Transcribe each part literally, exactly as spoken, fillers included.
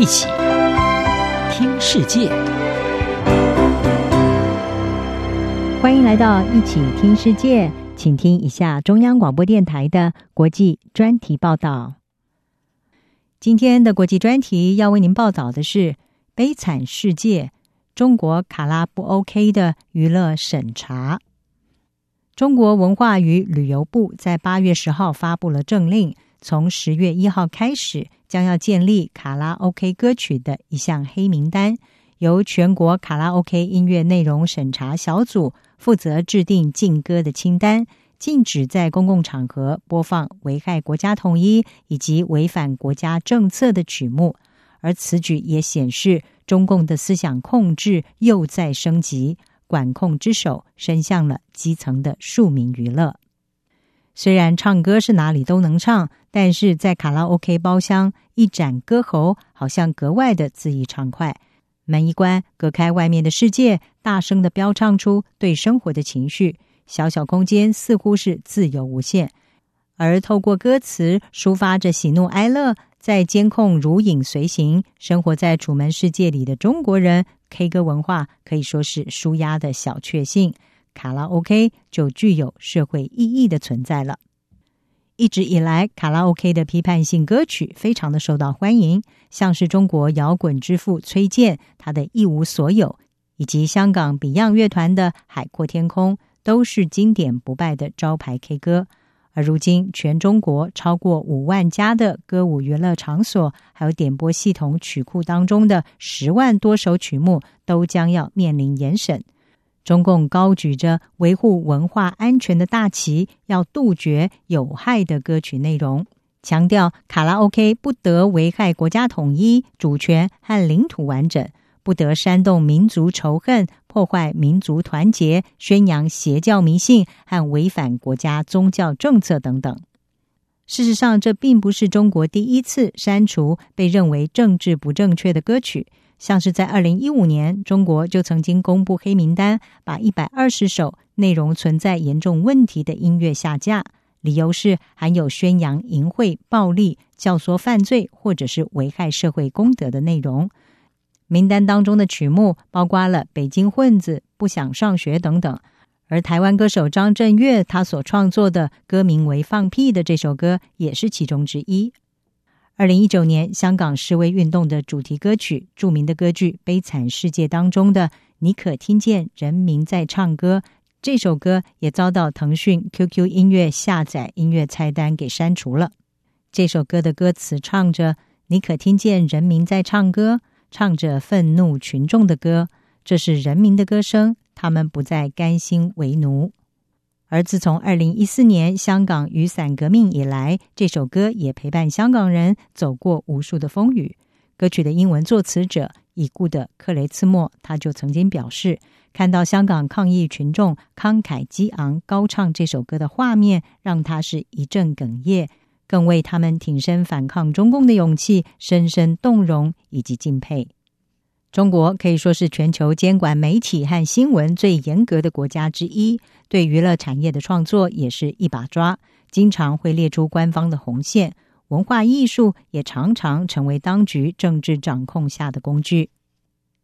一起听世界，欢迎来到一起听世界，请听一下中央广播电台的国际专题报道。今天的国际专题要为您报道的是悲惨世界，中国卡拉不 OK 的娱乐审查。中国文化与旅游部在八月十号发布了政令，从十月一号开始将要建立卡拉 OK 歌曲的一项黑名单，由全国卡拉 OK 音乐内容审查小组负责制定禁歌的清单，禁止在公共场合播放危害国家统一以及违反国家政策的曲目。而此举也显示中共的思想控制又在升级，管控之手伸向了基层的庶民娱乐。虽然唱歌是哪里都能唱，但是在卡拉 OK 包厢，一展歌喉好像格外的恣意畅快，门一关，隔开外面的世界，大声的飙唱出对生活的情绪，小小空间似乎是自由无限，而透过歌词抒发着喜怒哀乐，在监控如影随形。生活在楚门世界里的中国人， K 歌文化可以说是抒压的小确幸，卡拉 OK 就具有社会意义的存在了。一直以来，卡拉 OK 的批判性歌曲非常的受到欢迎，像是中国摇滚之父崔健他的《一无所有》，以及香港 Beyond 乐团的《海阔天空》，都是经典不败的招牌 K 歌。而如今全中国超过五万家的歌舞娱乐场所，还有点播系统曲库当中的十万多首曲目都将要面临严审。中共高举着维护文化安全的大旗，要杜绝有害的歌曲内容，强调卡拉 OK 不得危害国家统一、主权和领土完整，不得煽动民族仇恨、破坏民族团结、宣扬邪教迷信和违反国家宗教政策等等。事实上，这并不是中国第一次删除被认为政治不正确的歌曲，像是在二零一五年，中国就曾经公布黑名单，把一百二十首内容存在严重问题的音乐下架，理由是含有宣扬淫秽、暴力、教唆犯罪或者是危害社会公德的内容。名单当中的曲目包括了《北京混子》、《不想上学》等等。而台湾歌手张震岳他所创作的歌名为《放屁》的这首歌也是其中之一。二零一九年香港示威运动的主题歌曲，著名的歌剧《悲惨世界》当中的《你可听见人民在唱歌》这首歌也遭到腾讯 Q Q 音乐下载音乐菜单给删除了。这首歌的歌词唱着你可听见人民在唱歌，唱着愤怒群众的歌，这是人民的歌声，他们不再甘心为奴。而自从二零一四年香港雨伞革命以来，这首歌也陪伴香港人走过无数的风雨。歌曲的英文作词者已故的克雷茨莫他就曾经表示，看到香港抗议群众慷慨激昂高唱这首歌的画面，让他是一阵哽咽，更为他们挺身反抗中共的勇气深深动容以及敬佩。中国可以说是全球监管媒体和新闻最严格的国家之一，对娱乐产业的创作也是一把抓，经常会列出官方的红线，文化艺术也常常成为当局政治掌控下的工具。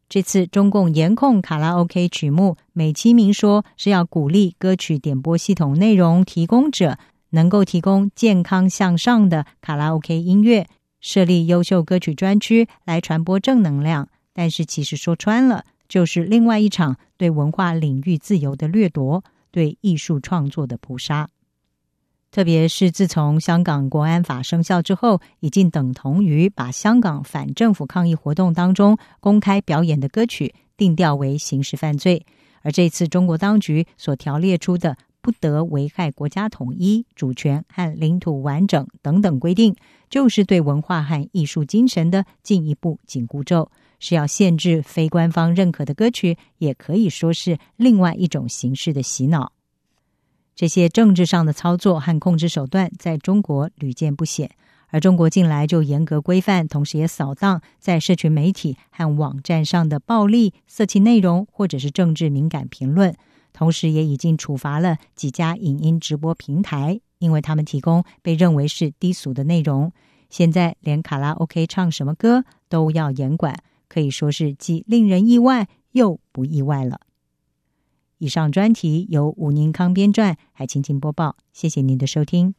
这次中共严控卡拉 OK 曲目，美其名说是要鼓励歌曲点播系统内容提供者能够提供健康向上的卡拉 OK 音乐，设立优秀歌曲专区来传播正能量。但是其实说穿了，就是另外一场对文化领域自由的掠夺，对艺术创作的屠杀。特别是自从香港国安法生效之后，已经等同于把香港反政府抗议活动当中公开表演的歌曲定调为刑事犯罪。而这次中国当局所条列出的不得危害国家统一、主权和领土完整等等规定，就是对文化和艺术精神的进一步紧箍咒，是要限制非官方认可的歌曲，也可以说是另外一种形式的洗脑。这些政治上的操作和控制手段在中国屡见不鲜，而中国近来就严格规范，同时也扫荡在社群媒体和网站上的暴力、色情内容或者是政治敏感评论，同时也已经处罚了几家影音直播平台，因为他们提供被认为是低俗的内容。现在连卡拉 OK 唱什么歌都要严管，可以说是既令人意外又不意外了。以上专题由吴宁康编撰，海青青播报，谢谢您的收听。